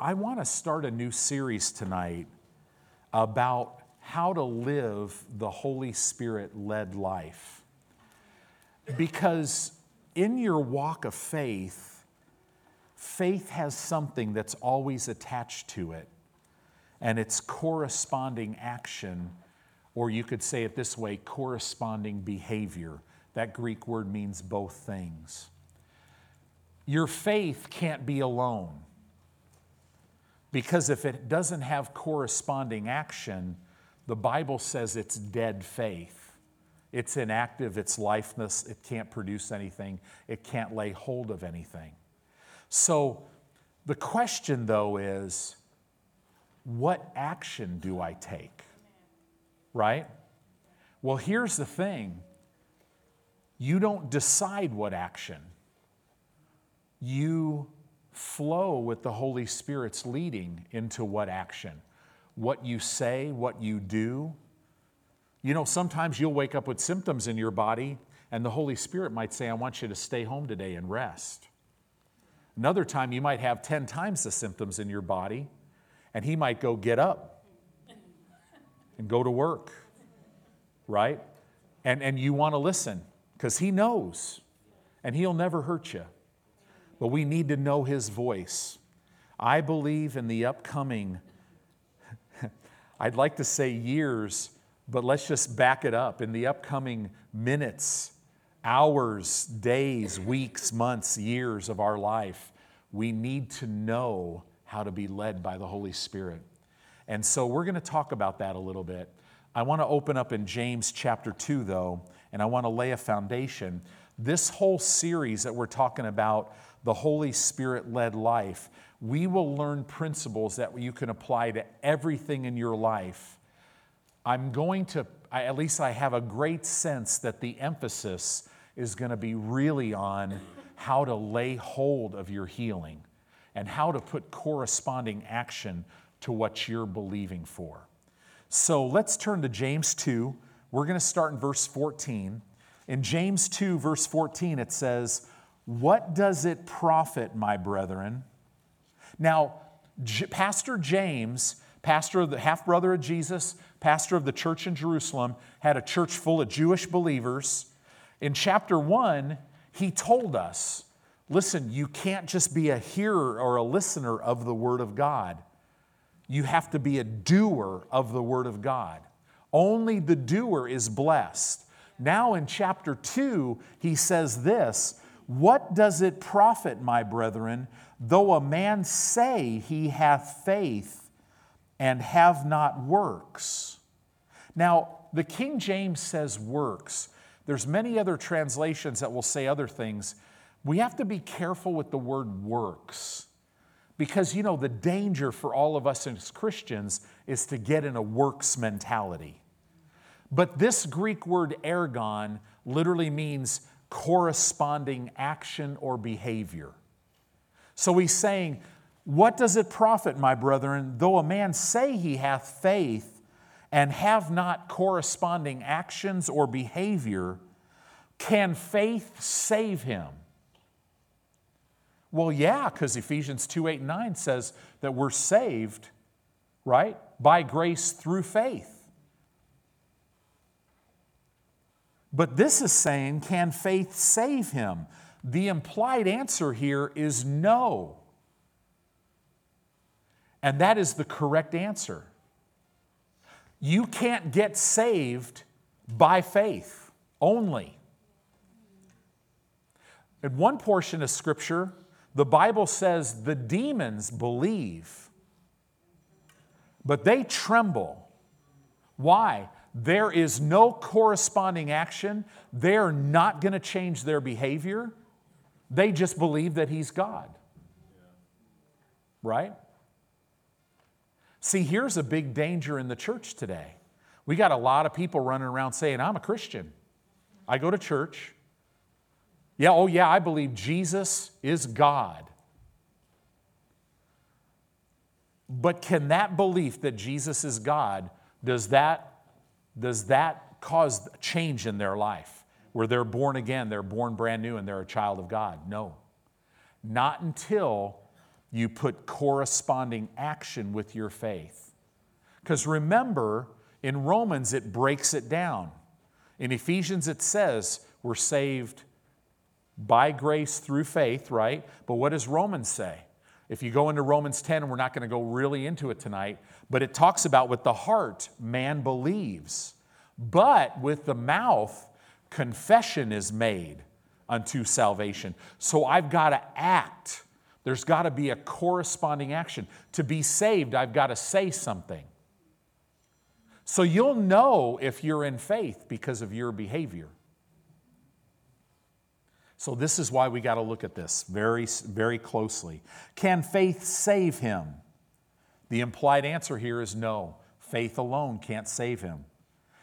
I want to start a new series tonight about how to live the Holy Spirit-led life. Because in your walk of faith, faith has something that's always attached to it, and it's corresponding action, or you could say it this way, corresponding behavior. That Greek word means both things. Your faith can't be alone. Because if it doesn't have corresponding action, the Bible says it's dead faith. It's inactive, it's lifeless, it can't produce anything, it can't lay hold of anything. So the question, though, is what action do I take? Right? Well, here's the thing. You don't decide what action. You flow with the Holy Spirit's leading into what action, what you say, what you do. You know, sometimes you'll wake up with symptoms in your body and the Holy Spirit might say, I want you to stay home today and rest. Another time you might have 10 times the symptoms in your body and he might go, get up and go to work, right? And you want to listen because he knows and he'll never hurt you. But we need to know his voice. I believe in the upcoming, I'd like to say years, but let's just back it up. In the upcoming minutes, hours, days, weeks, months, years of our life, we need to know how to be led by the Holy Spirit. And so we're going to talk about that a little bit. I want to open up in James chapter 2, though, and I want to lay a foundation. This whole series that we're talking about, the Holy Spirit-led life, we will learn principles that you can apply to everything in your life. I have a great sense that the emphasis is going to be really on how to lay hold of your healing and how to put corresponding action to what you're believing for. So let's turn to James 2. We're going to start in verse 14. In James 2, verse 14, it says, what does it profit, my brethren? Now, Pastor James, pastor of the half-brother of Jesus, pastor of the church in Jerusalem, had a church full of Jewish believers. In chapter 1, he told us, listen, you can't just be a hearer or a listener of the Word of God. You have to be a doer of the Word of God. Only the doer is blessed. Now in chapter 2, he says this, what does it profit, my brethren, though a man say he hath faith and have not works? Now, the King James says works. There's many other translations that will say other things. We have to be careful with the word works because, you know, the danger for all of us as Christians is to get in a works mentality. But this Greek word ergon literally means corresponding action or behavior. So he's saying, what does it profit, my brethren, though a man say he hath faith and have not corresponding actions or behavior, can faith save him? Well, yeah, because Ephesians 2:8-9 says that we're saved, right, by grace through faith. But this is saying, can faith save him? The implied answer here is no. And that is the correct answer. You can't get saved by faith only. In one portion of Scripture, the Bible says the demons believe, but they tremble. Why? There is no corresponding action. They're not going to change their behavior. They just believe that he's God. Right? See, here's a big danger in the church today. We got a lot of people running around saying, I'm a Christian. I go to church. Yeah, oh yeah, I believe Jesus is God. But can that belief that Jesus is God, does that cause change in their life where they're born again, they're born brand new, and they're a child of God? No. Not until You put corresponding action with your faith. Because remember, in Romans, it breaks it down. In Ephesians, it says we're saved by grace through faith, right? But what does Romans say? If you go into Romans 10, and we're not going to go really into it tonight, but it talks about with the heart, man believes. But with the mouth, confession is made unto salvation. So I've got to act. There's got to be a corresponding action. To be saved, I've got to say something. So you'll know if you're in faith because of your behavior. So this is why we got to look at this very, very closely. Can faith save him? The implied answer here is no. Faith alone can't save him.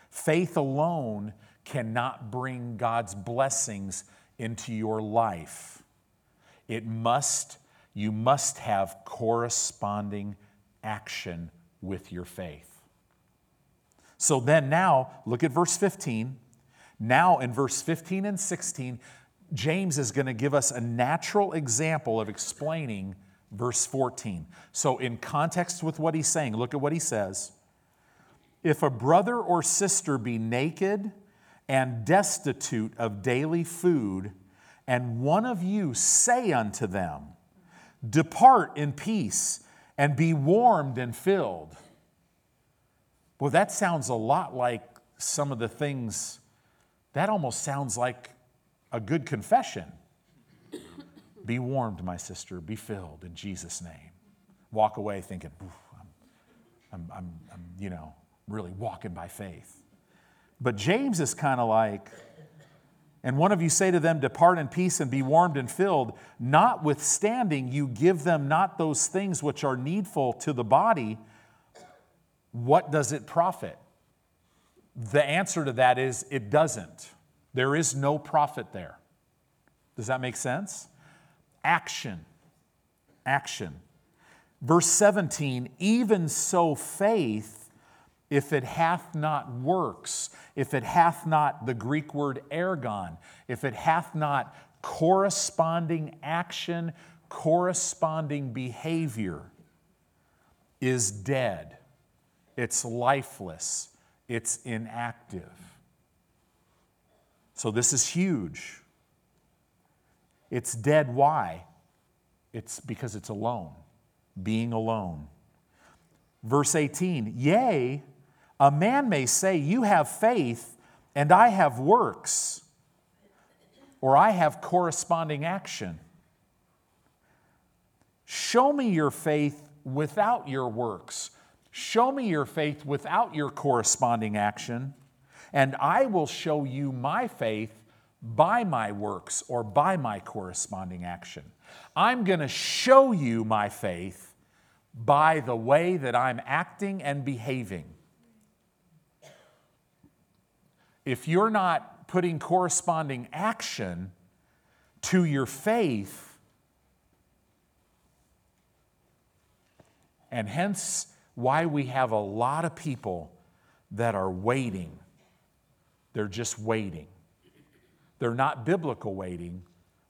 Faith alone cannot bring God's blessings into your life. You must have corresponding action with your faith. So then now, look at verse 15. Now in verse 15 and 16, James is going to give us a natural example of explaining verse 14. So in context with what he's saying, look at what he says. If a brother or sister be naked and destitute of daily food, and one of you say unto them, depart in peace and be warmed and filled. Well, that sounds a lot like some of the things, that almost sounds like a good confession. Be warmed, my sister, be filled in Jesus' name. Walk away thinking, I'm really walking by faith. But James is kind of like, and one of you say to them, depart in peace and be warmed and filled, notwithstanding you give them not those things which are needful to the body, what does it profit? The answer to that is it doesn't. There is no profit there. Does that make sense? Action. Verse 17, even so faith, if it hath not works, if it hath not, the Greek word ergon, if it hath not corresponding action, corresponding behavior, is dead. It's lifeless. It's inactive. So this is huge. It's dead. Why? It's because it's alone, being alone. Verse 18, yea, a man may say, you have faith, and I have works, or I have corresponding action. Show me your faith without your works. Show me your faith without your corresponding action, and I will show you my faith by my works or by my corresponding action. I'm going to show you my faith by the way that I'm acting and behaving. If you're not putting corresponding action to your faith, and hence why we have a lot of people that are waiting. They're just waiting. They're not biblical waiting.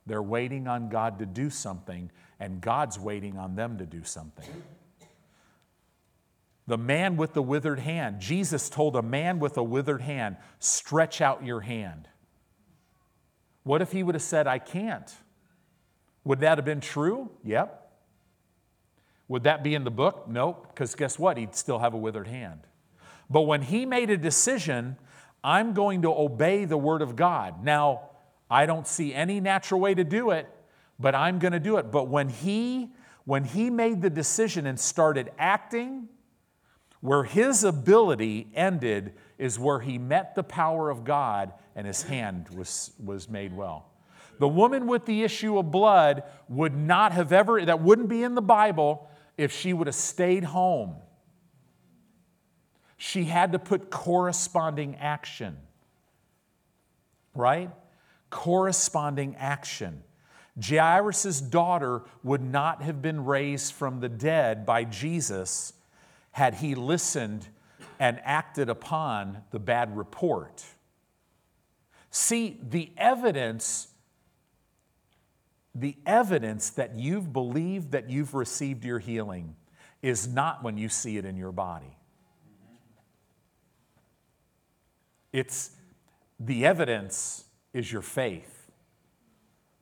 They're waiting on God to do something, and God's waiting on them to do something. The man with the withered hand. Jesus told a man with a withered hand, stretch out your hand. What if he would have said, I can't? Would that have been true? Yep. Would that be in the book? Nope, because guess what? He'd still have a withered hand. But when he made a decision, I'm going to obey the word of God. Now, I don't see any natural way to do it, but I'm going to do it. But when he made the decision and started acting, where his ability ended is where he met the power of God and his hand was made well. The woman with the issue of blood would not have ever, that wouldn't be in the Bible, if she would have stayed home. She had to put corresponding action, right? Corresponding action. Jairus' daughter would not have been raised from the dead by Jesus had he listened and acted upon the bad report. See, the evidence The evidence that you've believed that you've received your healing is not when you see it in your body. It's the evidence is your faith.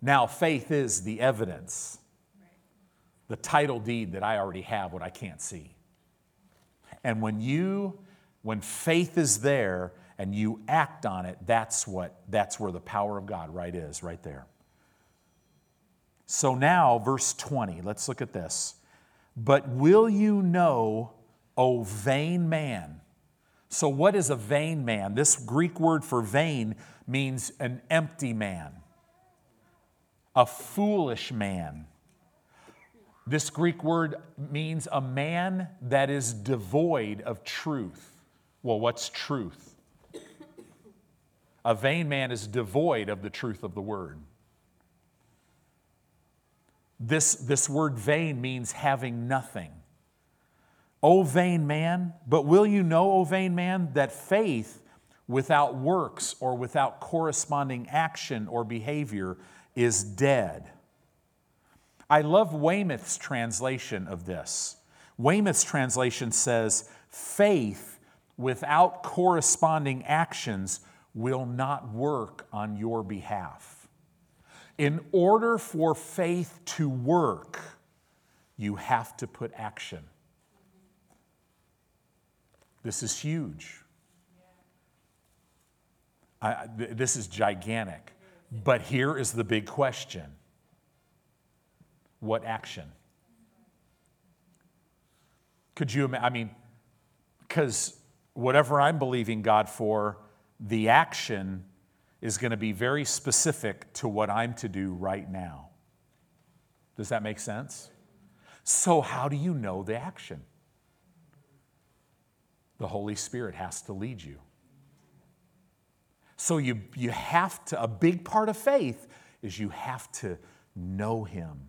Now, faith is the evidence, the title deed that I already have what I can't see. And when faith is there and you act on it, that's where the power of God is, right there. So now, verse 20, let's look at this. But will you know, O vain man? So what is a vain man? This Greek word for vain means an empty man, a foolish man. This Greek word means a man that is devoid of truth. Well, what's truth? A vain man is devoid of the truth of the word. This word vain means having nothing. O vain man, but will you know, O vain man, that faith without works or without corresponding action or behavior is dead. I love Weymouth's translation of this. Weymouth's translation says, faith without corresponding actions will not work on your behalf. In order for faith to work, you have to put action. This is huge. This is gigantic. But here is the big question. What action? Could you imagine? I mean, because whatever I'm believing God for, the action is going to be very specific to what I'm to do right now. Does that make sense? So how do you know the action? The Holy Spirit has to lead you. So you have to, a big part of faith is you have to know Him.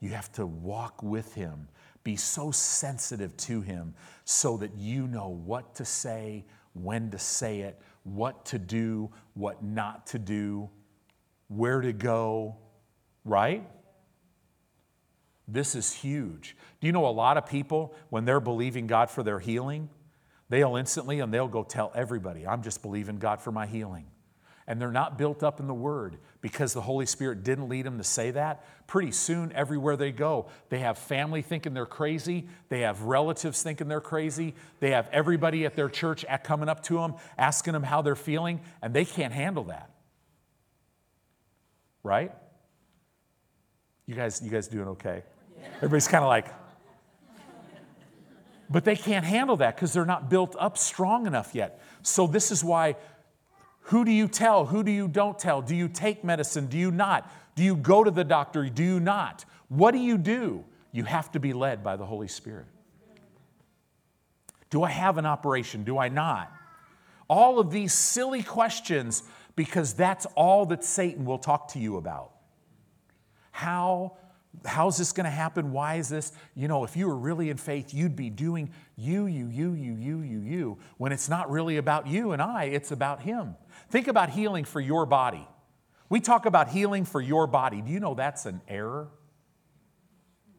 You have to walk with Him. Be so sensitive to Him so that you know what to say, when to say it, what to do, what not to do, where to go, right? This is huge. Do you know a lot of people, when they're believing God for their healing, they'll go tell everybody, I'm just believing God for my healing. And they're not built up in the Word because the Holy Spirit didn't lead them to say that. Pretty soon, everywhere they go, they have family thinking they're crazy. They have relatives thinking they're crazy. They have everybody at their church coming up to them, asking them how they're feeling, and they can't handle that. Right? You guys doing okay? Yeah. Everybody's kind of like... But they can't handle that because they're not built up strong enough yet. So this is why... Who do you tell? Who do you don't tell? Do you take medicine? Do you not? Do you go to the doctor? Do you not? What do you do? You have to be led by the Holy Spirit. Do I have an operation? Do I not? All of these silly questions, because that's all that Satan will talk to you about. How's this going to happen? Why is this? You know, if you were really in faith, you'd be doing you, when it's not really about you and I, it's about Him. Think about healing for your body. We talk about healing for your body. Do you know that's an error?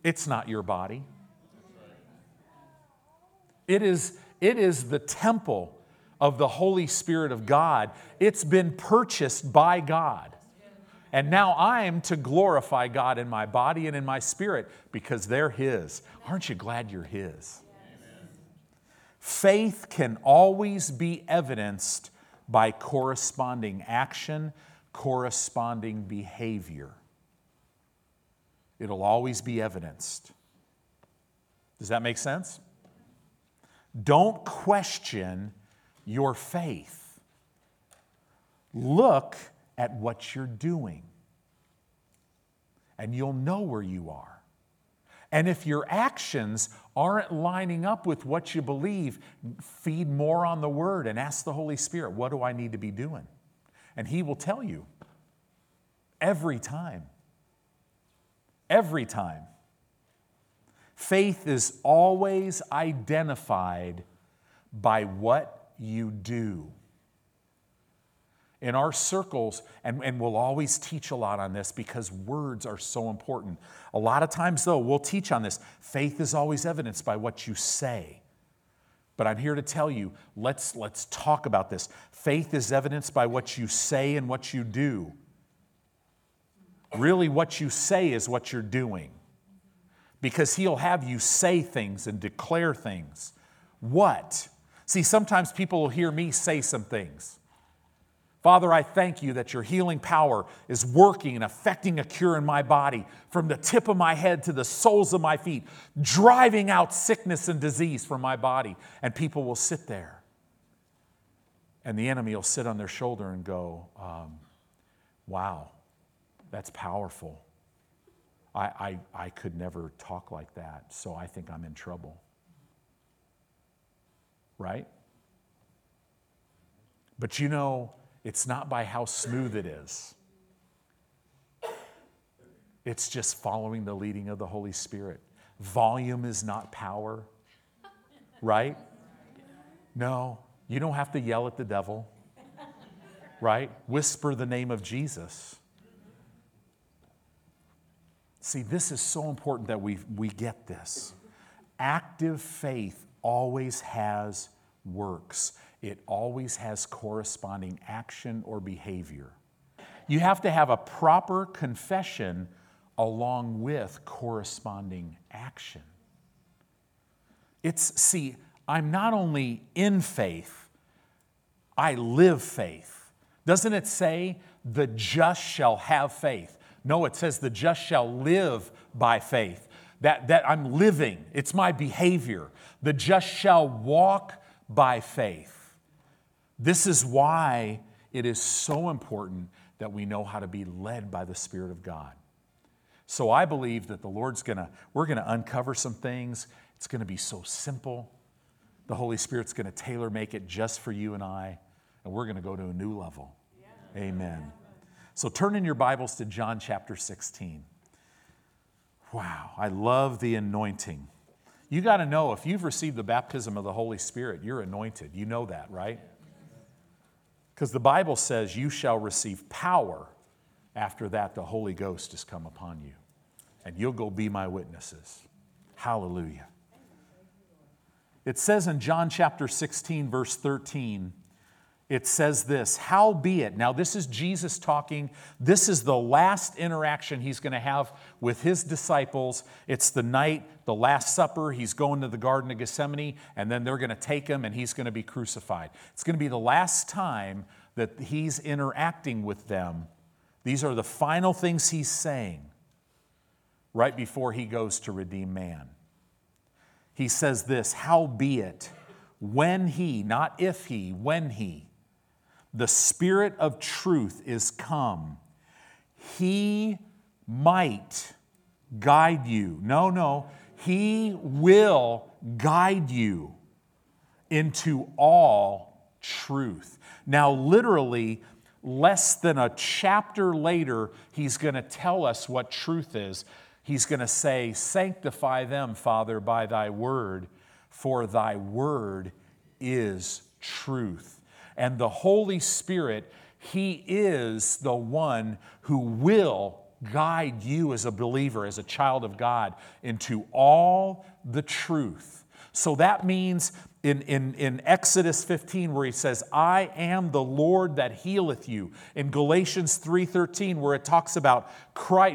It's not your body. It is the temple of the Holy Spirit of God. It's been purchased by God. And now I'm to glorify God in my body and in my spirit because they're His. Aren't you glad you're His? Yes. Faith can always be evidenced by corresponding action, corresponding behavior. It'll always be evidenced. Does that make sense? Don't question your faith. Look at what you're doing. And you'll know where you are. And if your actions aren't lining up with what you believe, feed more on the Word and ask the Holy Spirit, what do I need to be doing? And He will tell you every time. Every time. Faith is always identified by what you do. in our circles, and we'll always teach a lot on this because words are so important. A lot of times, though, we'll teach on this. Faith is always evidenced by what you say. But I'm here to tell you, let's talk about this. Faith is evidenced by what you say and what you do. Really, what you say is what you're doing. Because he'll have you say things and declare things. What? See, sometimes people will hear me say some things. Father, I thank you that your healing power is working and affecting a cure in my body from the tip of my head to the soles of my feet, driving out sickness and disease from my body. And people will sit there. And the enemy will sit on their shoulder and go, wow, that's powerful. I could never talk like that, so I think I'm in trouble. Right? But you know, it's not by how smooth it is. It's just following the leading of the Holy Spirit. Volume is not power, right? No, you don't have to yell at the devil, right? Whisper the name of Jesus. See, this is so important that we get this. Active faith always has works. It always has corresponding action or behavior. You have to have a proper confession along with corresponding action. See, I'm not only in faith, I live faith. Doesn't it say, the just shall have faith? No, it says the just shall live by faith. That I'm living, it's my behavior. The just shall walk by faith. This is why it is so important that we know how to be led by the Spirit of God. So I believe that the Lord's we're going to uncover some things. It's going to be so simple. The Holy Spirit's going to tailor make it just for you and I, and we're going to go to a new level. Yeah. Amen. So turn in your Bibles to John chapter 16. Wow, I love the anointing. You got to know, if you've received the baptism of the Holy Spirit, you're anointed. You know that, right? Because the Bible says you shall receive power. After that, the Holy Ghost has come upon you. And you'll go be my witnesses. Hallelujah. It says in John chapter 16, verse 13, it says this, howbeit, now this is Jesus talking. This is the last interaction he's going to have with his disciples. It's the night, the Last Supper. He's going to the Garden of Gethsemane, and then they're going to take him, and he's going to be crucified. It's going to be the last time that he's interacting with them. These are the final things he's saying right before he goes to redeem man. He says this, howbeit, when he, not if he, when he, the Spirit of truth is come, he might guide you. No, he will guide you into all truth. Now, literally, less than a chapter later, he's going to tell us what truth is. He's going to say, sanctify them, Father, by thy word, for thy word is truth. And the Holy Spirit, he is the one who will guide you as a believer, as a child of God, into all the truth. So that means in Exodus 15, where he says, I am the Lord that healeth you. In Galatians 3:13, where it talks about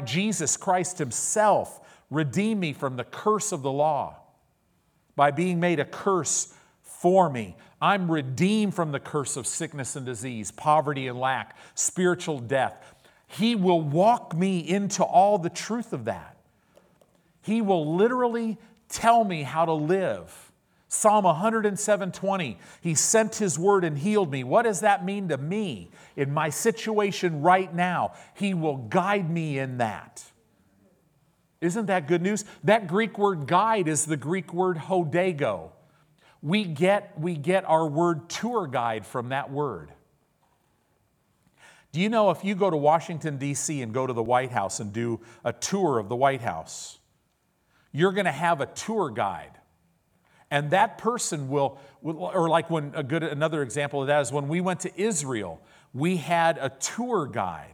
Jesus Christ himself, redeem me from the curse of the law by being made a curse for me. I'm redeemed from the curse of sickness and disease, poverty and lack, spiritual death. He will walk me into all the truth of that. He will literally tell me how to live. Psalm 107:20, he sent his word and healed me. What does that mean to me in my situation right now? He will guide me in that. Isn't that good news? That Greek word guide is the Greek word hodego. We get our word tour guide from that word. Do you know if you go to Washington, D.C. and go to the White House and do a tour of the White House, you're going to have a tour guide. And that person will, or like another example of that is when we went to Israel, we had a tour guide.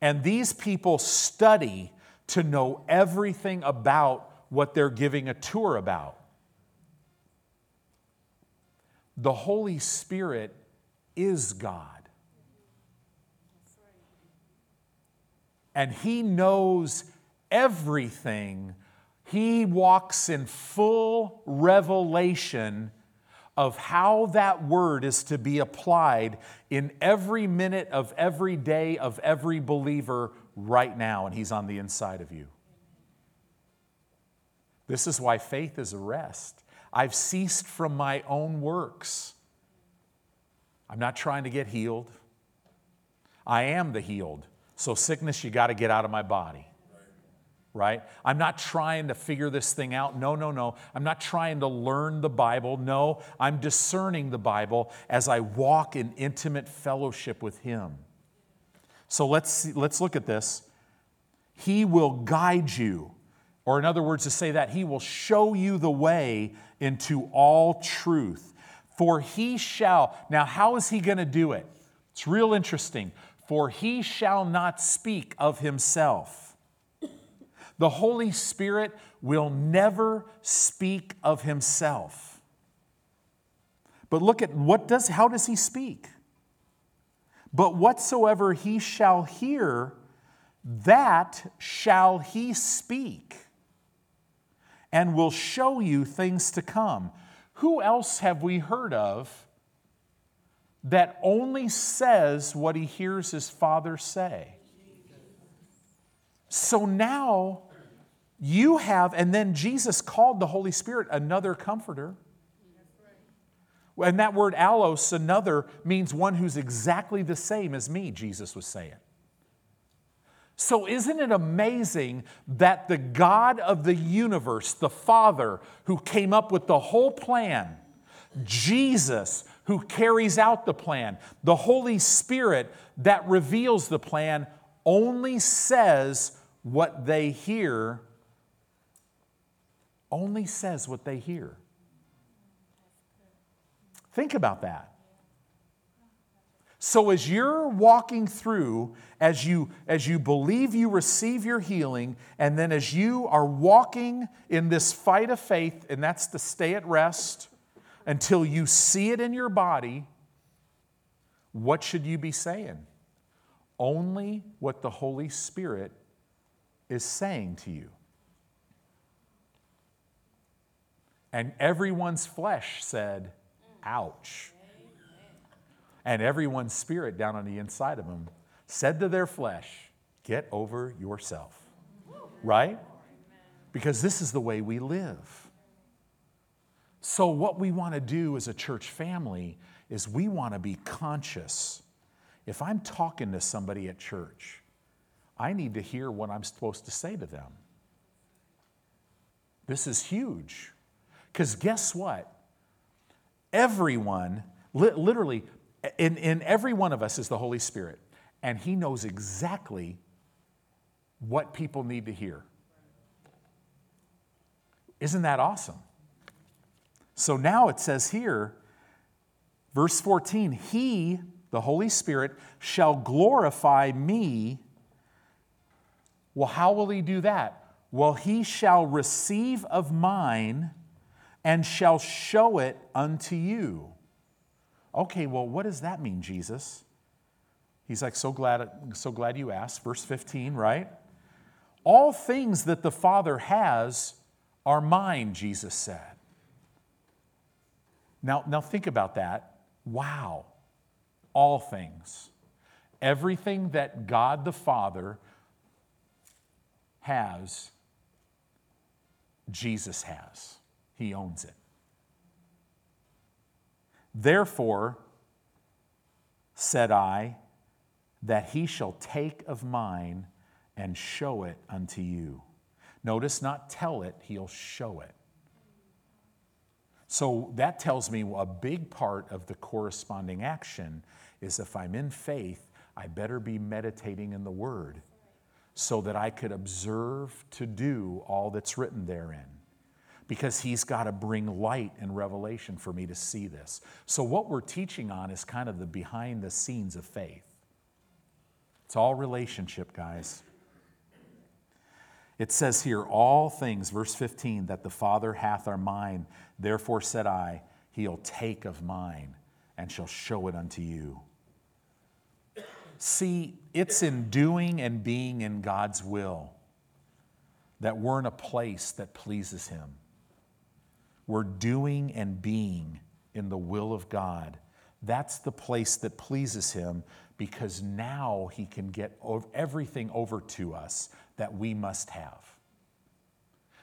And these people study to know everything about what they're giving a tour about. The Holy Spirit is God. And He knows everything. He walks in full revelation of how that word is to be applied in every minute of every day of every believer right now, and He's on the inside of you. This is why faith is a rest. I've ceased from my own works. I'm not trying to get healed. I am the healed. So sickness, you got to get out of my body. Right? I'm not trying to figure this thing out. No. I'm not trying to learn the Bible. No, I'm discerning the Bible as I walk in intimate fellowship with Him. So let's look at this. He will guide you. Or in other words, to say that, He will show you the way into all truth. For He shall... Now, how is He going to do it? It's real interesting. For He shall not speak of Himself. The Holy Spirit will never speak of Himself. But look at how does He speak? But whatsoever He shall hear, that shall He speak, and will show you things to come. Who else have we heard of that only says what he hears his Father say? So now... you have, and then Jesus called the Holy Spirit another comforter. And that word allos, another, means one who's exactly the same as me, Jesus was saying. So isn't it amazing that the God of the universe, the Father, who came up with the whole plan, Jesus, who carries out the plan, the Holy Spirit that reveals the plan, only says what they hear. Only says what they hear. Think about that. So as you're walking through, as you believe you receive your healing, and then as you are walking in this fight of faith, and that's to stay at rest until you see it in your body, what should you be saying? Only what the Holy Spirit is saying to you. And everyone's flesh said, ouch. And everyone's spirit down on the inside of them said to their flesh, get over yourself. Right? Because this is the way we live. So what we want to do as a church family is we want to be conscious. If I'm talking to somebody at church, I need to hear what I'm supposed to say to them. This is huge. Because guess what? Everyone, literally, in every one of us is the Holy Spirit. And He knows exactly what people need to hear. Isn't that awesome? So now it says here, verse 14, He, the Holy Spirit, shall glorify me. Well, how will He do that? Well, He shall receive of mine... and shall show it unto you. Okay, well, what does that mean, Jesus? He's like, so glad you asked. Verse 15, right? All things that the Father has are mine, Jesus said. Now think about that. Wow. All things. Everything that God the Father has, Jesus has. He owns it. Therefore, said I, that He shall take of mine and show it unto you. Notice, not tell it, He'll show it. So that tells me a big part of the corresponding action is if I'm in faith, I better be meditating in the Word so that I could observe to do all that's written therein. because he's got to bring light and revelation for me to see this. So what we're teaching on is kind of the behind the scenes of faith. It's all relationship, guys. It says here, all things, verse 15, that the Father hath are mine. Therefore said I, he'll take of mine and shall show it unto you. See, it's in doing and being in God's will that we're in a place that pleases him. We're doing and being in the will of God. That's the place that pleases him, because now he can get everything over to us that we must have.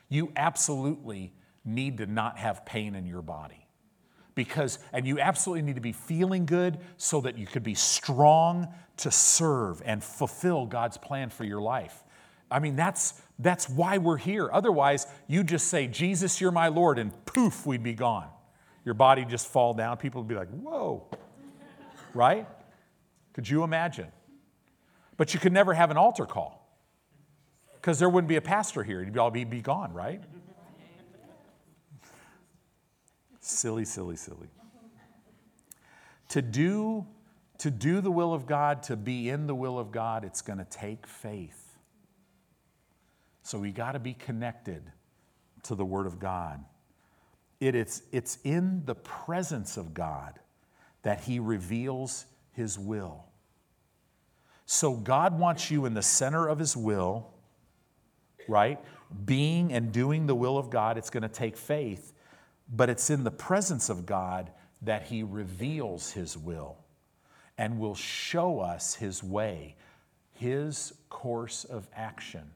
You absolutely need to not have pain in your body, and you absolutely need to be feeling good so that you could be strong to serve and fulfill God's plan for your life. I mean, that's why we're here. Otherwise, you just say, Jesus, you're my Lord, and poof, we'd be gone. Your body just fall down. People would be like, whoa, right? Could you imagine? But you could never have an altar call because there wouldn't be a pastor here. You'd all be gone, right? Silly, silly, silly. To do the will of God, to be in the will of God, it's going to take faith. So we got to be connected to the Word of God. It's in the presence of God that he reveals his will. So God wants you in the center of his will, right? Being and doing the will of God, it's going to take faith, but it's in the presence of God that he reveals his will and will show us his way, his course of action.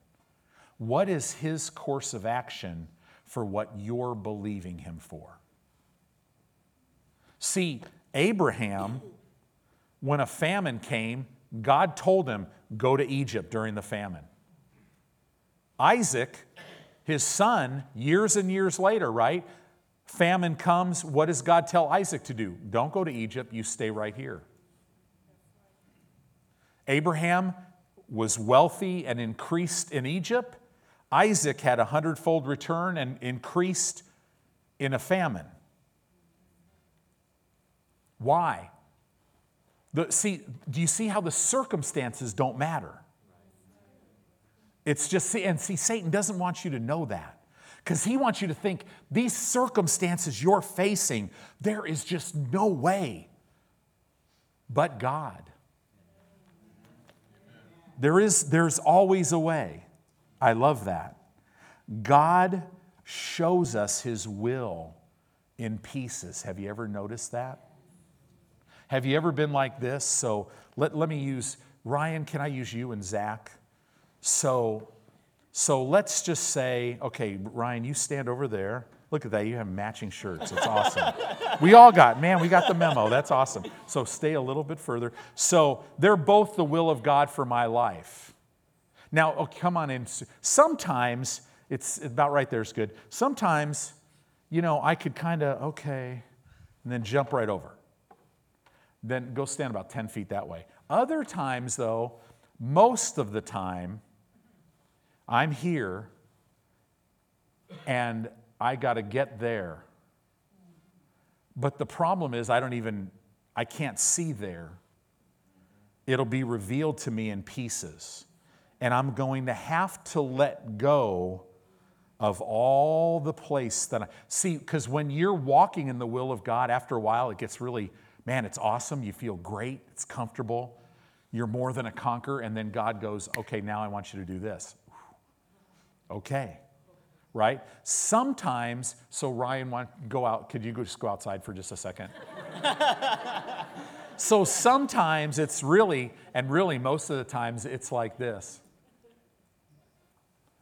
What is his course of action for what you're believing him for? See, Abraham, when a famine came, God told him, go to Egypt during the famine. Isaac, his son, years and years later, right? Famine comes. What does God tell Isaac to do? Don't go to Egypt. You stay right here. Abraham was wealthy and increased in Egypt. Isaac had 100-fold return and increased in a famine. Why? Do you see how the circumstances don't matter? It's just, Satan doesn't want you to know that, because he wants you to think these circumstances you're facing, there is just no way but God. There's always a way. I love that. God shows us his will in pieces. Have you ever noticed that? Have you ever been like this? So let me use, Ryan, can I use you and Zach? So let's just say, okay, Ryan, you stand over there. Look at that, you have matching shirts. It's awesome. We got the memo. That's awesome. So stay a little bit further. So they're both the will of God for my life. Now, oh, come on in. Sometimes, it's about right there is good. Sometimes, I could kind of, and then jump right over. Then go stand about 10 feet that way. Other times, though, most of the time, I'm here and I got to get there. But the problem is I can't see there. It'll be revealed to me in pieces. And I'm going to have to let go of all the place that see, because when you're walking in the will of God, after a while, it gets really, man, it's awesome. You feel great. It's comfortable. You're more than a conqueror. And then God goes, okay, now I want you to do this. Okay. Right? Sometimes, so Ryan, go out. Could you just go outside for just a second? So sometimes it's really most of the times it's like this.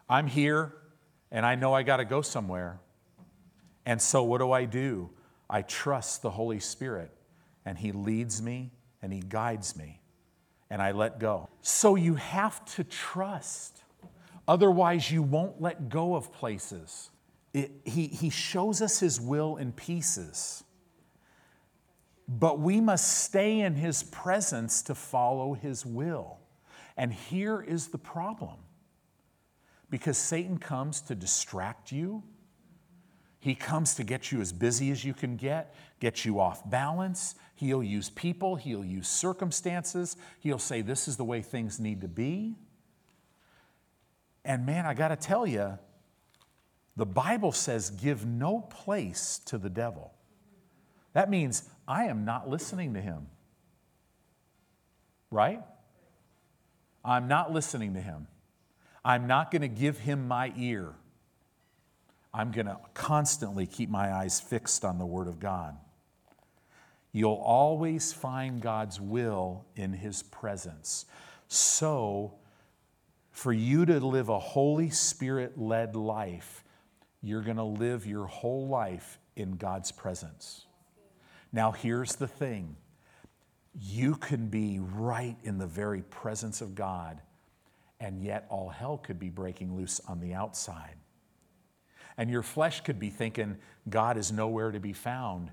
I'm here and I know I got to go somewhere. And so what do? I trust the Holy Spirit, and he leads me and he guides me, and I let go. So you have to trust. Otherwise, you won't let go of places. He shows us his will in pieces. But we must stay in his presence to follow his will. And here is the problem. Because Satan comes to distract you, He comes to get you as busy as you can get you off balance. He'll use people. He'll use circumstances. He'll say, this is the way things need to be. And man, I got to tell you, the Bible says, give no place to the devil. That means I am not listening to him. Right? I'm not listening to him. I'm not going to give him my ear. I'm going to constantly keep my eyes fixed on the Word of God. You'll always find God's will in His presence. So, for you to live a Holy Spirit-led life, you're going to live your whole life in God's presence. Now, here's the thing. You can be right in the very presence of God, and yet all hell could be breaking loose on the outside. And your flesh could be thinking, God is nowhere to be found,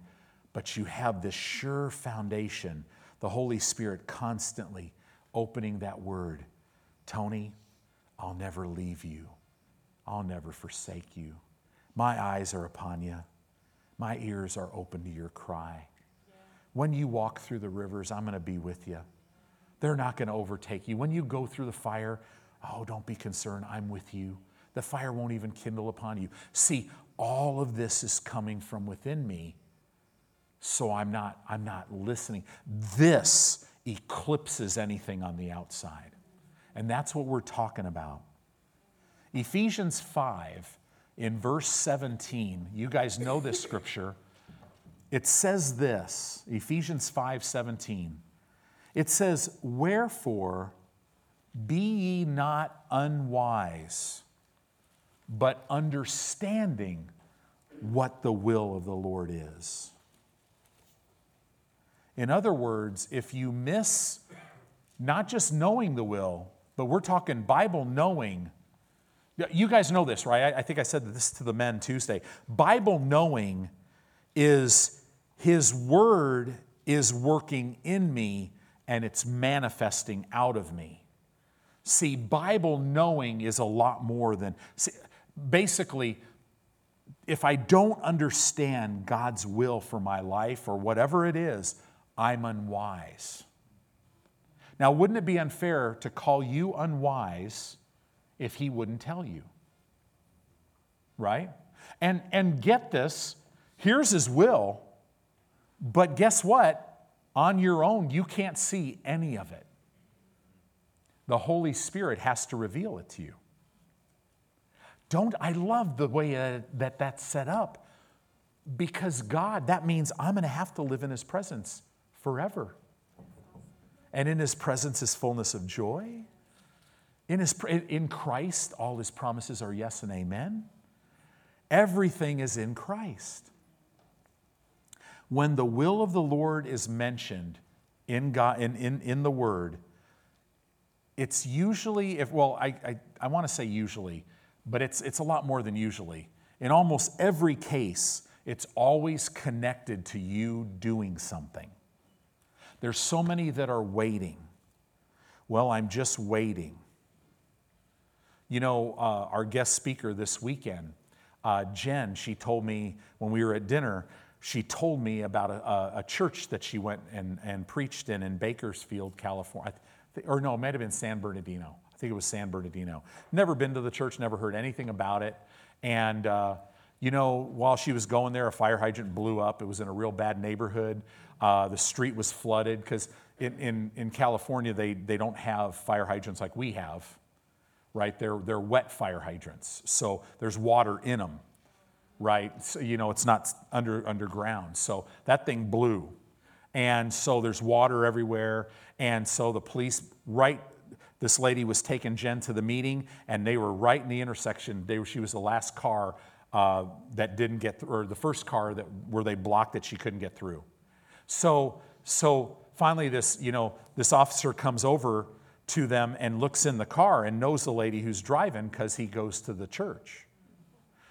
but you have this sure foundation, the Holy Spirit constantly opening that word. Tony, I'll never leave you. I'll never forsake you. My eyes are upon you. My ears are open to your cry. When you walk through the rivers, I'm going to be with you. They're not going to overtake you. When you go through the fire, oh, don't be concerned. I'm with you. The fire won't even kindle upon you. See, all of this is coming from within me, so I'm not listening. This eclipses anything on the outside. And that's what we're talking about. Ephesians 5, in verse 17, you guys know this scripture. It says this, Ephesians 5:17. It says, wherefore be ye not unwise, but understanding what the will of the Lord is. In other words, if you miss not just knowing the will, but we're talking Bible knowing. You guys know this, right? I think I said this to the men Tuesday. Bible knowing is His Word is working in me and it's manifesting out of me. See, Bible knowing is a lot more than... Basically, if I don't understand God's will for my life or whatever it is, I'm unwise. Now, wouldn't it be unfair to call you unwise if He wouldn't tell you? Right? And get this, here's His will, but guess what? On your own, you can't see any of it. The Holy Spirit has to reveal it to you. I love the way that that's set up, because God, that means I'm going to have to live in His presence forever. And in His presence is fullness of joy. In Christ, all His promises are yes and amen. Everything is in Christ. When the will of the Lord is mentioned in God, in the Word, it's usually, I want to say usually, but it's a lot more than usually. In almost every case, it's always connected to you doing something. There's so many that are waiting. Well, I'm just waiting. You know, our guest speaker this weekend, Jen, she told me when we were at dinner, she told me about a church that she went and preached in Bakersfield, California. It might have been San Bernardino. I think it was San Bernardino. Never been to the church, never heard anything about it. And, while she was going there, a fire hydrant blew up. It was in a real bad neighborhood. The street was flooded because in California, they don't have fire hydrants like we have, right? They're wet fire hydrants. So there's water in them, right? So, it's not underground. So that thing blew. And so there's water everywhere. And so the police, this lady was taking Jen to the meeting, and they were right in the intersection. She was the last car that didn't get through, or the first car where they blocked that she couldn't get through. So finally this officer comes over to them and looks in the car and knows the lady who's driving because he goes to the church.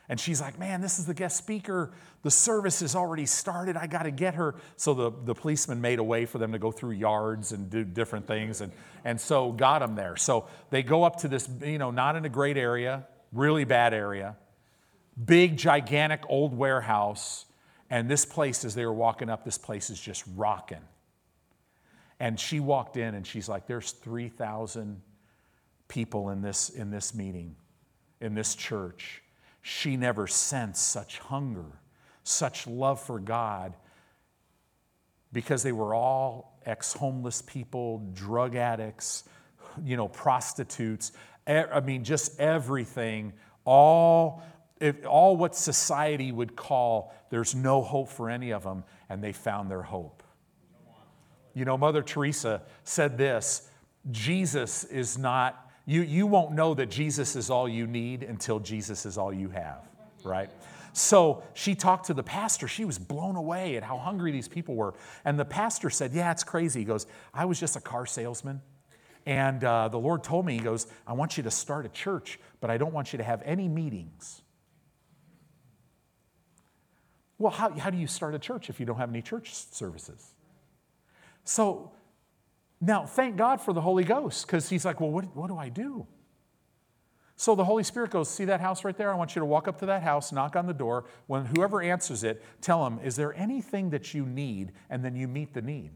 And she's like, man, this is the guest speaker. The service has already started. I got to get her. So the policeman made a way for them to go through yards and do different things. And so got them there. So they go up to this, not in a great area, really bad area. big, gigantic old warehouse. And this place, as they were walking up, this place is just rocking. And she walked in and she's like, there's 3,000 people in this meeting, in this church. She never sensed such hunger, such love for God, because they were all ex-homeless people, drug addicts, prostitutes. I mean, just everything, all what society would call, there's no hope for any of them, and they found their hope. Mother Teresa said this, Jesus is not, you won't know that Jesus is all you need until Jesus is all you have, right? So she talked to the pastor. She was blown away at how hungry these people were. And the pastor said, yeah, it's crazy. He goes, I was just a car salesman. And the Lord told me, he goes, I want you to start a church, but I don't want you to have any meetings. Well, how do you start a church if you don't have any church services? So now thank God for the Holy Ghost, because he's like, well, what do I do? So the Holy Spirit goes, see that house right there? I want you to walk up to that house, knock on the door. When whoever answers it, tell them, is there anything that you need? And then you meet the need.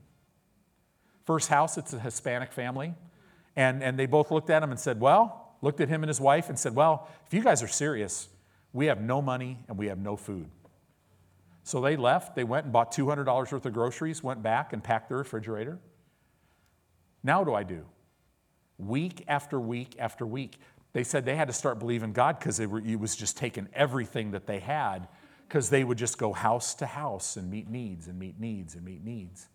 First house, it's a Hispanic family. And they both looked at him and said, well, looked at him and his wife and said, well, if you guys are serious, we have no money and we have no food. So they left. They went and bought $200 worth of groceries, went back and packed their refrigerator. Now what do I do? Week after week after week. They said they had to start believing God because it was just taking everything that they had, because they would just go house to house and meet needs and meet needs and meet needs.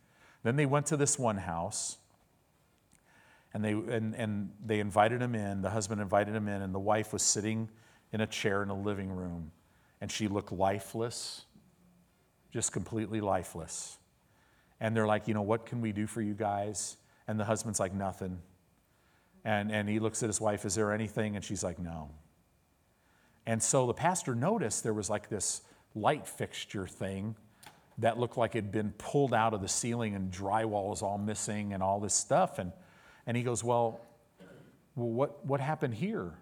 Then they went to this one house, and they invited him in. The husband invited him in, and the wife was sitting in a chair in a living room, and she looked lifeless, just completely lifeless. And they're like, what can we do for you guys? And the husband's like, nothing. And he looks at his wife, is there anything? And she's like, no. And so the pastor noticed there was like this light fixture thing that looked like it had been pulled out of the ceiling and drywall was all missing and all this stuff. And he goes, well what happened here?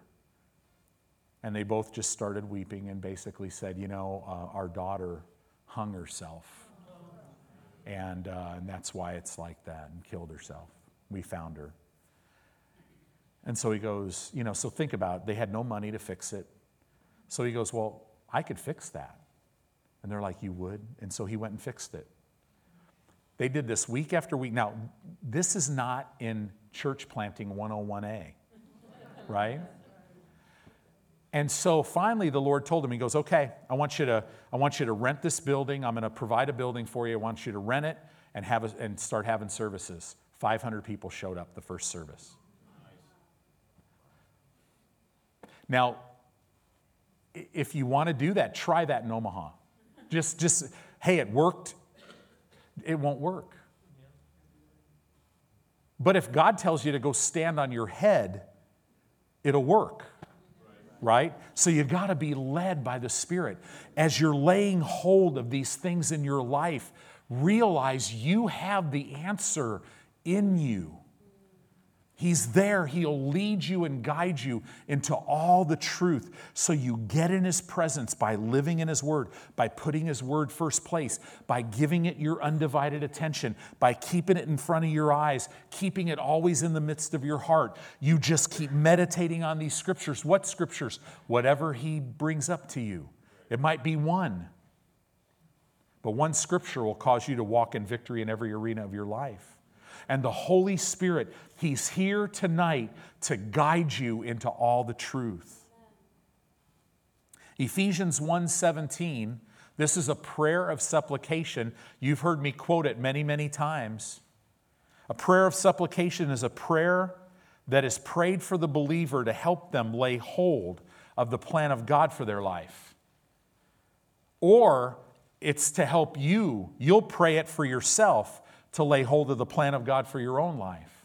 And they both just started weeping and basically said, our daughter hung herself. And that's why it's like that, and killed herself. We found her. And so he goes, so think about it. They had no money to fix it. So he goes, well, I could fix that. And they're like, you would? And so he went and fixed it. They did this week after week. Now, this is not in church planting 101A, right? And so finally the Lord told him, he goes, okay, I want you to rent this building. I'm going to provide a building for you. I want you to rent it and start having services. 500 people showed up the first service. Now, if you want to do that, try that in Omaha. Just hey, it worked. It won't work. But if God tells you to go stand on your head, it'll work, right? So you got to be led by the Spirit. As you're laying hold of these things in your life, realize you have the answer in you. He's there. He'll lead you and guide you into all the truth. So you get in his presence by living in his word, by putting his word first place, by giving it your undivided attention, by keeping it in front of your eyes, keeping it always in the midst of your heart. You just keep meditating on these scriptures. What scriptures? Whatever he brings up to you. It might be one. But one scripture will cause you to walk in victory in every arena of your life. And the Holy Spirit, he's here tonight to guide you into all the truth. Ephesians 1:17, this is a prayer of supplication. You've heard me quote it many, many times. A prayer of supplication is a prayer that is prayed for the believer to help them lay hold of the plan of God for their life. Or it's to help you. You'll pray it for yourself, to lay hold of the plan of God for your own life.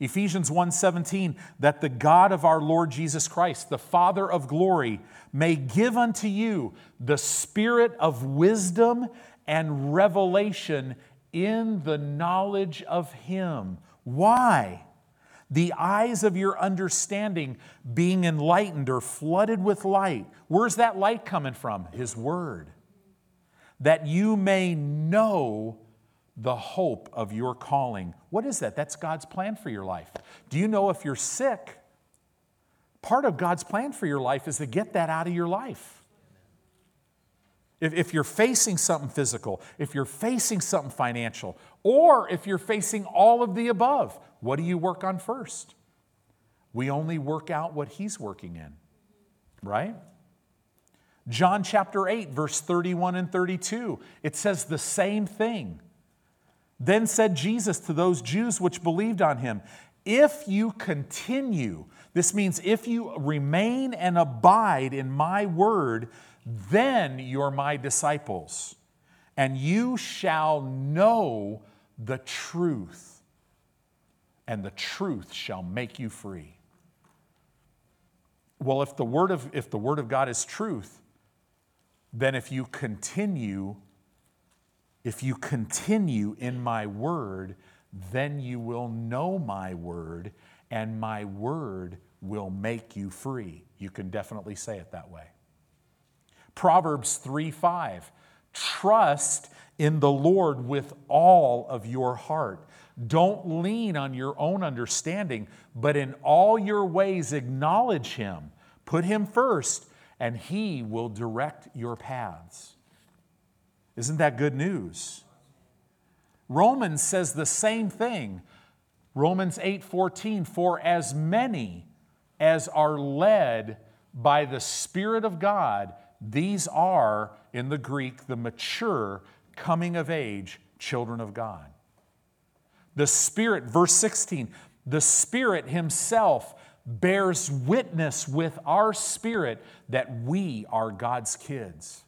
Ephesians 1:17, that the God of our Lord Jesus Christ, the Father of glory, may give unto you the spirit of wisdom and revelation in the knowledge of him. Why? The eyes of your understanding being enlightened or flooded with light. Where's that light coming from? His word. That you may know the hope of your calling. What is that? That's God's plan for your life. Do you know if you're sick, part of God's plan for your life is to get that out of your life. If you're facing something physical, if you're facing something financial, or if you're facing all of the above, what do you work on first? We only work out what He's working in, right? John chapter 8, verse 31 and 32, it says the same thing. Then said Jesus to those Jews which believed on Him, if you continue, this means if you remain and abide in My word, then you're My disciples, and you shall know the truth, and the truth shall make you free. Well, if the word of God is truth, then if you continue in My word, then you will know My word, and My word will make you free. You can definitely say it that way. Proverbs 3:5, trust in the Lord with all of your heart. Don't lean on your own understanding, but in all your ways acknowledge Him. Put Him first, and He will direct your paths. Isn't that good news? Romans says the same thing. Romans 8:14, for as many as are led by the Spirit of God, these are, in the Greek, the mature, coming of age, children of God. The Spirit, verse 16, the Spirit Himself bears witness with our spirit that we are God's kids.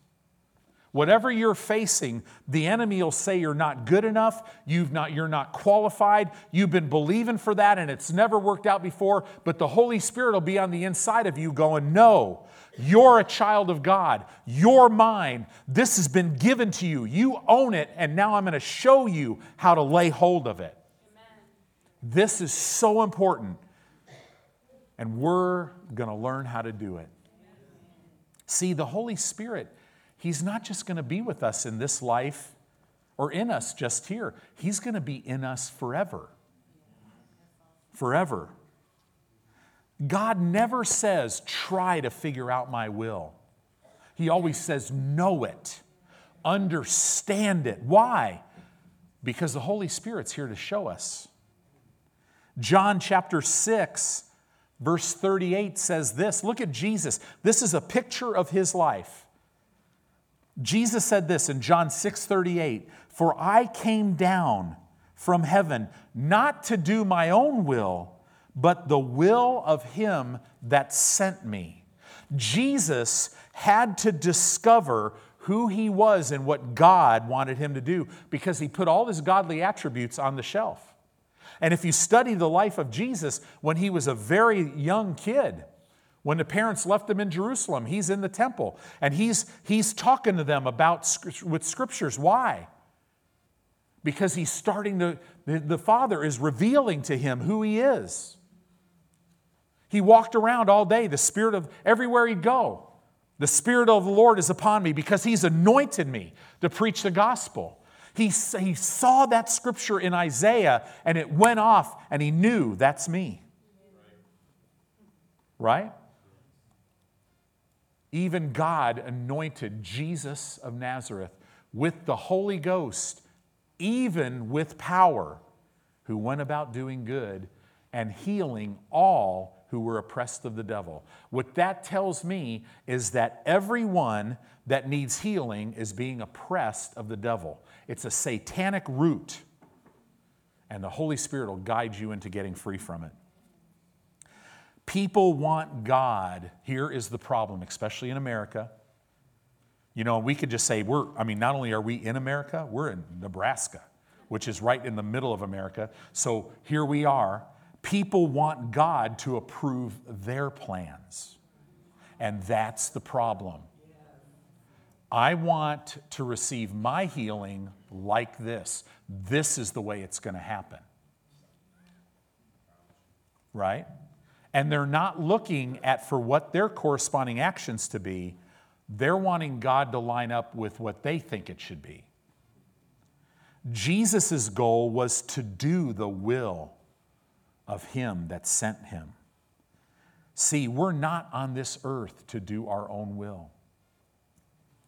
Whatever you're facing, the enemy will say you're not good enough, you're not qualified, you've been believing for that and it's never worked out before, but the Holy Spirit will be on the inside of you going, no, you're a child of God, you're mine, this has been given to you, you own it, and now I'm going to show you how to lay hold of it. Amen. This is so important, and we're going to learn how to do it. Amen. See, the Holy Spirit, He's not just going to be with us in this life or in us just here. He's going to be in us forever. Forever. God never says, try to figure out My will. He always says, know it. Understand it. Why? Because the Holy Spirit's here to show us. John chapter 6, verse 38 says this. Look at Jesus. This is a picture of His life. Jesus said this in John 6:38, for I came down from heaven not to do My own will, but the will of Him that sent Me. Jesus had to discover who He was and what God wanted Him to do because He put all His godly attributes on the shelf. And if you study the life of Jesus, when He was a very young kid, when the parents left Him in Jerusalem, He's in the temple, and He's talking to them with Scriptures. Why? Because He's starting to, the Father is revealing to Him who He is. He walked around all day, the Spirit of, everywhere He'd go, the Spirit of the Lord is upon Me because He's anointed Me to preach the gospel. He saw that Scripture in Isaiah, and it went off, and He knew, that's Me. Right? Even God anointed Jesus of Nazareth with the Holy Ghost, even with power, who went about doing good and healing all who were oppressed of the devil. What that tells me is that everyone that needs healing is being oppressed of the devil. It's a satanic root, and the Holy Spirit will guide you into getting free from it. People want God. Here is the problem, especially in America. You know, we could just say, not only are we in America, we're in Nebraska, which is right in the middle of America. So here we are. People want God to approve their plans. And that's the problem. I want to receive my healing like this. This is the way it's going to happen. right? And they're not looking at for what their corresponding actions to be. They're wanting God to line up with what they think it should be. Jesus' goal was to do the will of Him that sent Him. See, we're not on this earth to do our own will.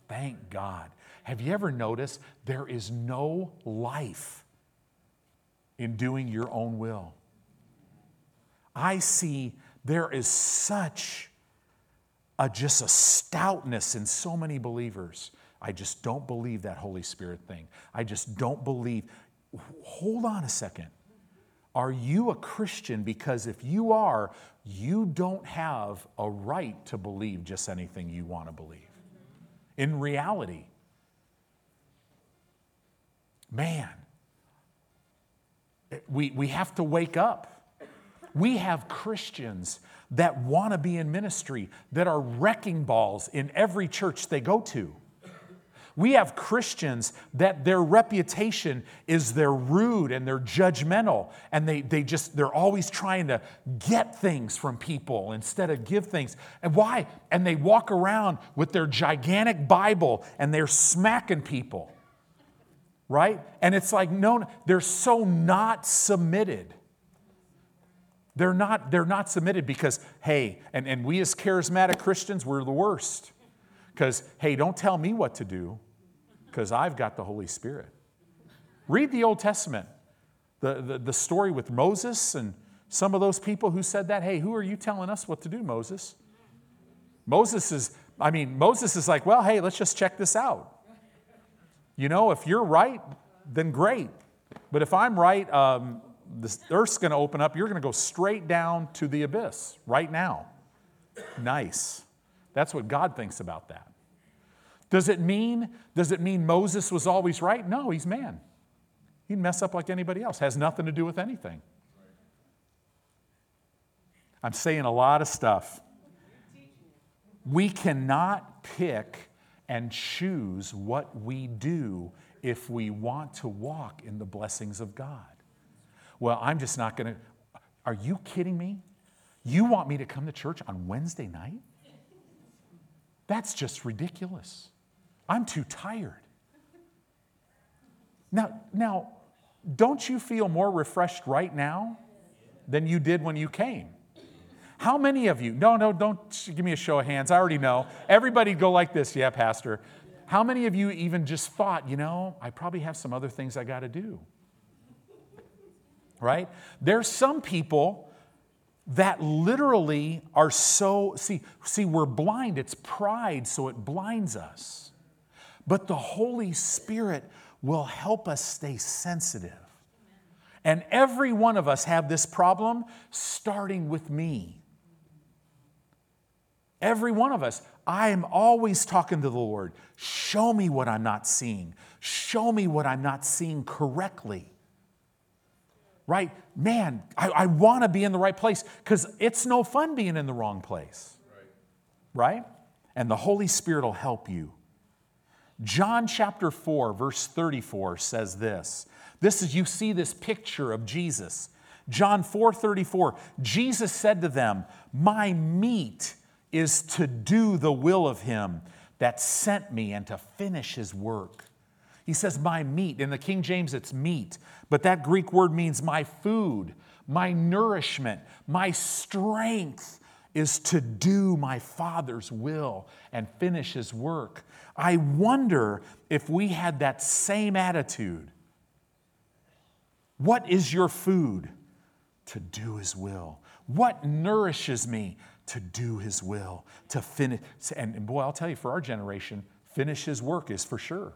Thank God. Have you ever noticed there is no life in doing your own will? I see there is such just a stoutness in so many believers. I just don't believe that Holy Spirit thing. I just don't believe. Hold on a second. Are you a Christian? Because if you are, you don't have a right to believe just anything you want to believe. In reality, man, we have to wake up. We have Christians that want to be in ministry that are wrecking balls in every church they go to. We have Christians that their reputation is they're rude and they're judgmental and they're always trying to get things from people instead of give things. And why? And they walk around with their gigantic Bible and they're smacking people, right? And it's like, no, they're so not submitted. They're not submitted because, hey, and we as charismatic Christians, we're the worst. Because, hey, don't tell me what to do because I've got the Holy Spirit. Read the Old Testament, the story with Moses and some of those people who said that. Hey, who are you telling us what to do, Moses? Moses is like, well, hey, let's just check this out. You know, if you're right, then great. But if I'm right, the earth's going to open up. You're going to go straight down to the abyss right now. Nice. That's what God thinks about that. Does it mean Moses was always right? No, he's man. He'd mess up like anybody else. Has nothing to do with anything. I'm saying a lot of stuff. We cannot pick and choose what we do if we want to walk in the blessings of God. Well, I'm just not going to. Are you kidding me? You want me to come to church on Wednesday night? That's just ridiculous. I'm too tired. Now, don't you feel more refreshed right now than you did when you came? How many of you? No, don't give me a show of hands. I already know. Everybody'd go like this. Yeah, Pastor. How many of you even just thought, you know, I probably have some other things I got to do? Right? There's some people that literally are so, see, we're blind. It's pride, so it blinds us. But the Holy Spirit will help us stay sensitive. And every one of us have this problem, starting with me. Every one of us. I am always talking to the Lord. Show me what I'm not seeing. Show me what I'm not seeing correctly. Right? Man, I want to be in the right place because it's no fun being in the wrong place. Right? And the Holy Spirit will help you. John chapter 4, verse 34 says this. You see this picture of Jesus. John 4:34. Jesus said to them, "My meat is to do the will of Him that sent me and to finish His work." He says, my meat. In the King James, it's meat. But that Greek word means my food, my nourishment, my strength is to do my Father's will and finish His work. I wonder if we had that same attitude. What is your food? To do His will. What nourishes me? To do His will, to finish. And boy, I'll tell you, for our generation, finish His work is for sure.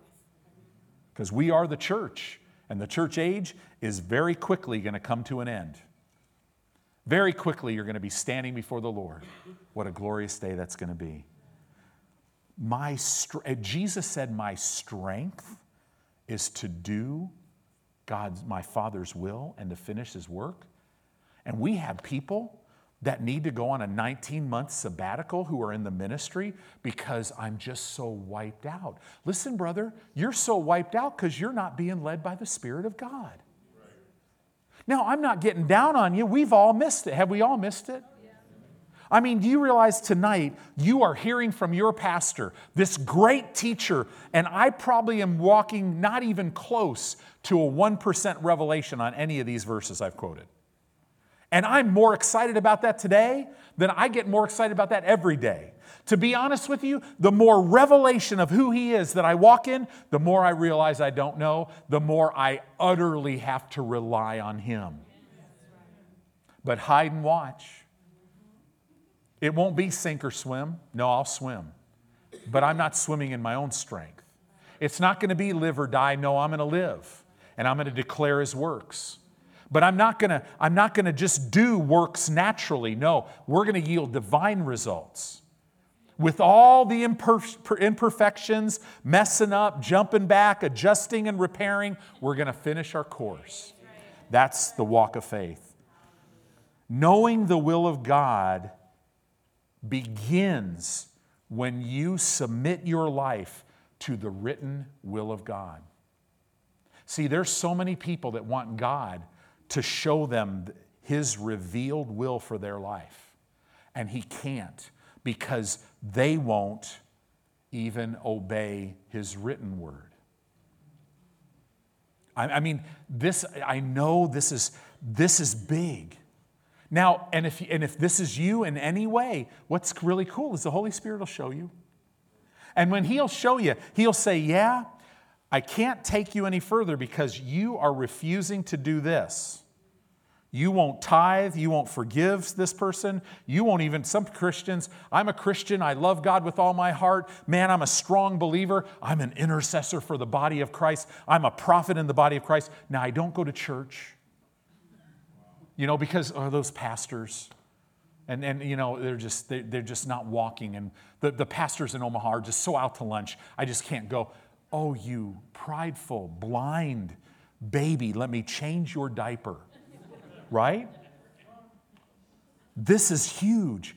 Because we are the church, and the church age is very quickly going to come to an end. Very quickly you're going to be standing before the Lord. What a glorious day that's going to be. Jesus said, my strength is to do my Father's will and to finish His work. And we have people that need to go on a 19-month sabbatical who are in the ministry because I'm just so wiped out. Listen, brother, you're so wiped out because you're not being led by the Spirit of God. Right. Now, I'm not getting down on you. We've all missed it. Have we all missed it? I mean, do you realize tonight you are hearing from your pastor, this great teacher, and I probably am walking not even close to a 1% revelation on any of these verses I've quoted. And I'm more excited about that today than I get more excited about that every day. To be honest with you, the more revelation of who he is that I walk in, the more I realize I don't know, the more I utterly have to rely on him. But hide and watch. It won't be sink or swim. No, I'll swim. But I'm not swimming in my own strength. It's not going to be live or die. No, I'm going to live. And I'm going to declare his works. But I'm not going to just do works naturally. No, we're going to yield divine results. With all the imperfections, messing up, jumping back, adjusting and repairing, we're going to finish our course. That's the walk of faith. Knowing the will of God begins when you submit your life to the written will of God. See, there's so many people that want God to show them his revealed will for their life. And he can't, because they won't even obey his written word. I mean, this is big. Now, and if this is you in any way, what's really cool is the Holy Spirit will show you. And when he'll show you, he'll say, yeah, I can't take you any further because you are refusing to do this. You won't tithe. You won't forgive this person. You won't even, some Christians, I'm a Christian. I love God with all my heart. Man, I'm a strong believer. I'm an intercessor for the body of Christ. I'm a prophet in the body of Christ. Now, I don't go to church. You know, because those pastors, and you know, they're just not walking, and the pastors in Omaha are just so out to lunch. I just can't go. Oh, you prideful, blind baby, let me change your diaper, right? This is huge.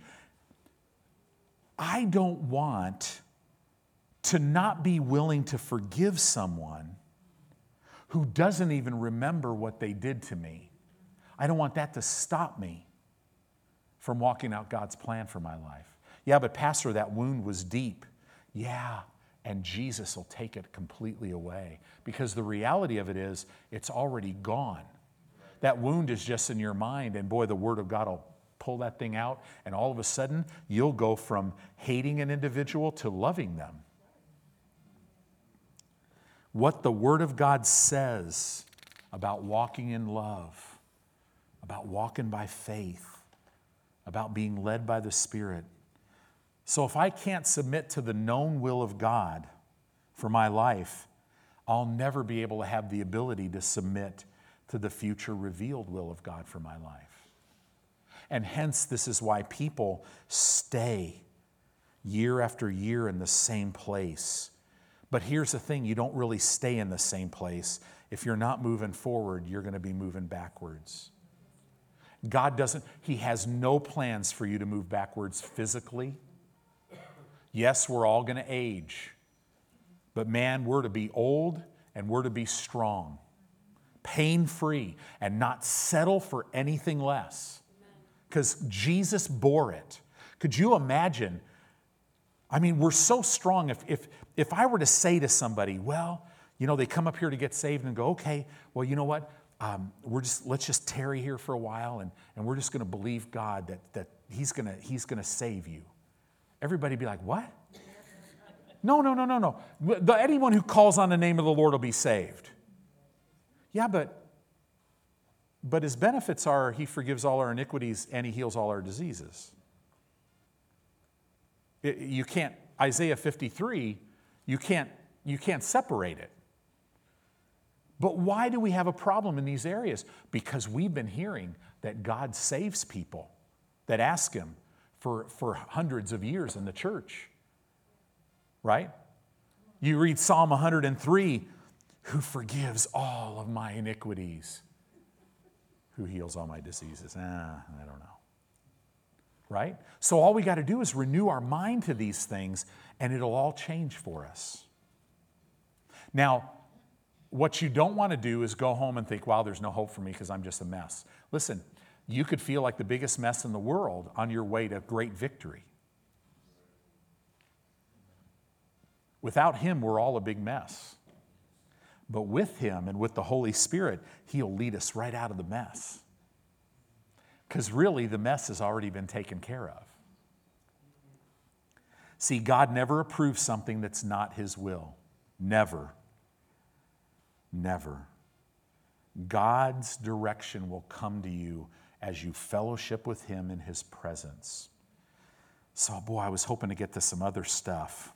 I don't want to not be willing to forgive someone who doesn't even remember what they did to me. I don't want that to stop me from walking out God's plan for my life. Yeah, but pastor, that wound was deep. Yeah, and Jesus will take it completely away, because the reality of it is it's already gone. That wound is just in your mind, and boy, the Word of God will pull that thing out, and all of a sudden you'll go from hating an individual to loving them. What the Word of God says about walking in love, about walking by faith, about being led by the Spirit. So if I can't submit to the known will of God for my life, I'll never be able to have the ability to submit to the future revealed will of God for my life. And hence, this is why people stay year after year in the same place. But here's the thing, you don't really stay in the same place. If you're not moving forward, you're going to be moving backwards. God doesn't, he has no plans for you to move backwards physically. Yes, we're all going to age. But man, we're to be old and we're to be strong, pain-free, and not settle for anything less. Because Jesus bore it. Could you imagine? I mean, we're so strong. If I were to say to somebody, well, you know, they come up here to get saved and go, okay, well, you know what? Let's just tarry here for a while, and we're just going to believe God that He's gonna save you. Everybody be like, what? No. Anyone who calls on the name of the Lord will be saved. Yeah, but his benefits are he forgives all our iniquities and he heals all our diseases. You can't, Isaiah 53. You can't separate it. But why do we have a problem in these areas? Because we've been hearing that God saves people that ask him for hundreds of years in the church, right? You read Psalm 103, who forgives all of my iniquities, who heals all my diseases. I don't know, right? So all we got to do is renew our mind to these things, and it'll all change for us. Now, What you don't want to do is go home and think, wow, there's no hope for me because I'm just a mess. Listen, you could feel like the biggest mess in the world on your way to great victory. Without Him, we're all a big mess. But with Him and with the Holy Spirit, He'll lead us right out of the mess. Because really, the mess has already been taken care of. See, God never approves something that's not His will. Never. Never. God's direction will come to you as you fellowship with Him in His presence. So, boy, I was hoping to get to some other stuff,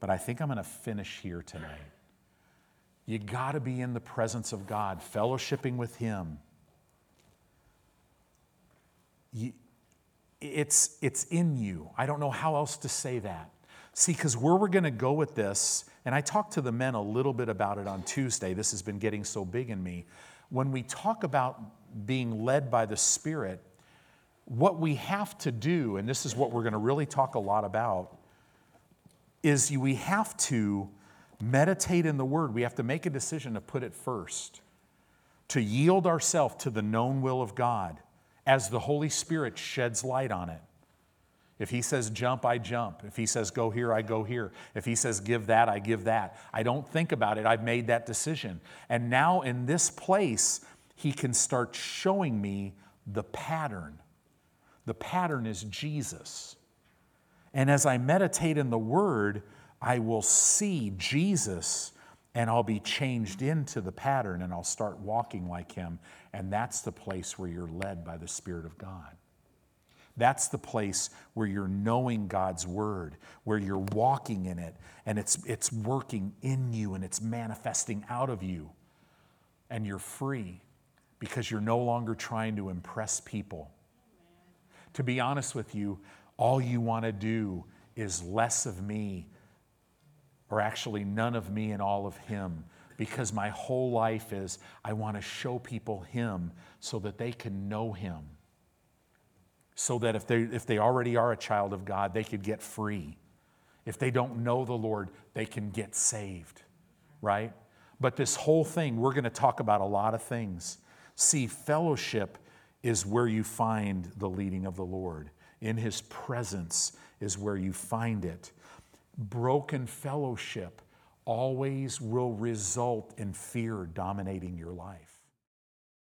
but I think I'm going to finish here tonight. You got to be in the presence of God, fellowshipping with Him. It's in you. I don't know how else to say that. See, because where we're going to go with this, and I talked to the men a little bit about it on Tuesday. This has been getting so big in me. When we talk about being led by the Spirit, what we have to do, and this is what we're going to really talk a lot about, is we have to meditate in the Word. We have to make a decision to put it first, to yield ourselves to the known will of God as the Holy Spirit sheds light on it. If He says jump, I jump. If He says go here, I go here. If He says give that, I give that. I don't think about it. I've made that decision. And now in this place, He can start showing me the pattern. The pattern is Jesus. And as I meditate in the Word, I will see Jesus and I'll be changed into the pattern and I'll start walking like Him. And that's the place where you're led by the Spirit of God. That's the place where you're knowing God's Word, where you're walking in it, and it's working in you and it's manifesting out of you. And you're free because you're no longer trying to impress people. Amen. To be honest with you, all you want to do is less of me, or actually none of me and all of Him, because my whole life is I want to show people Him so that they can know Him. So that if they already are a child of God, they could get free. If they don't know the Lord, they can get saved, right? But this whole thing, we're going to talk about a lot of things. See, fellowship is where you find the leading of the Lord. In His presence is where you find it. Broken fellowship always will result in fear dominating your life.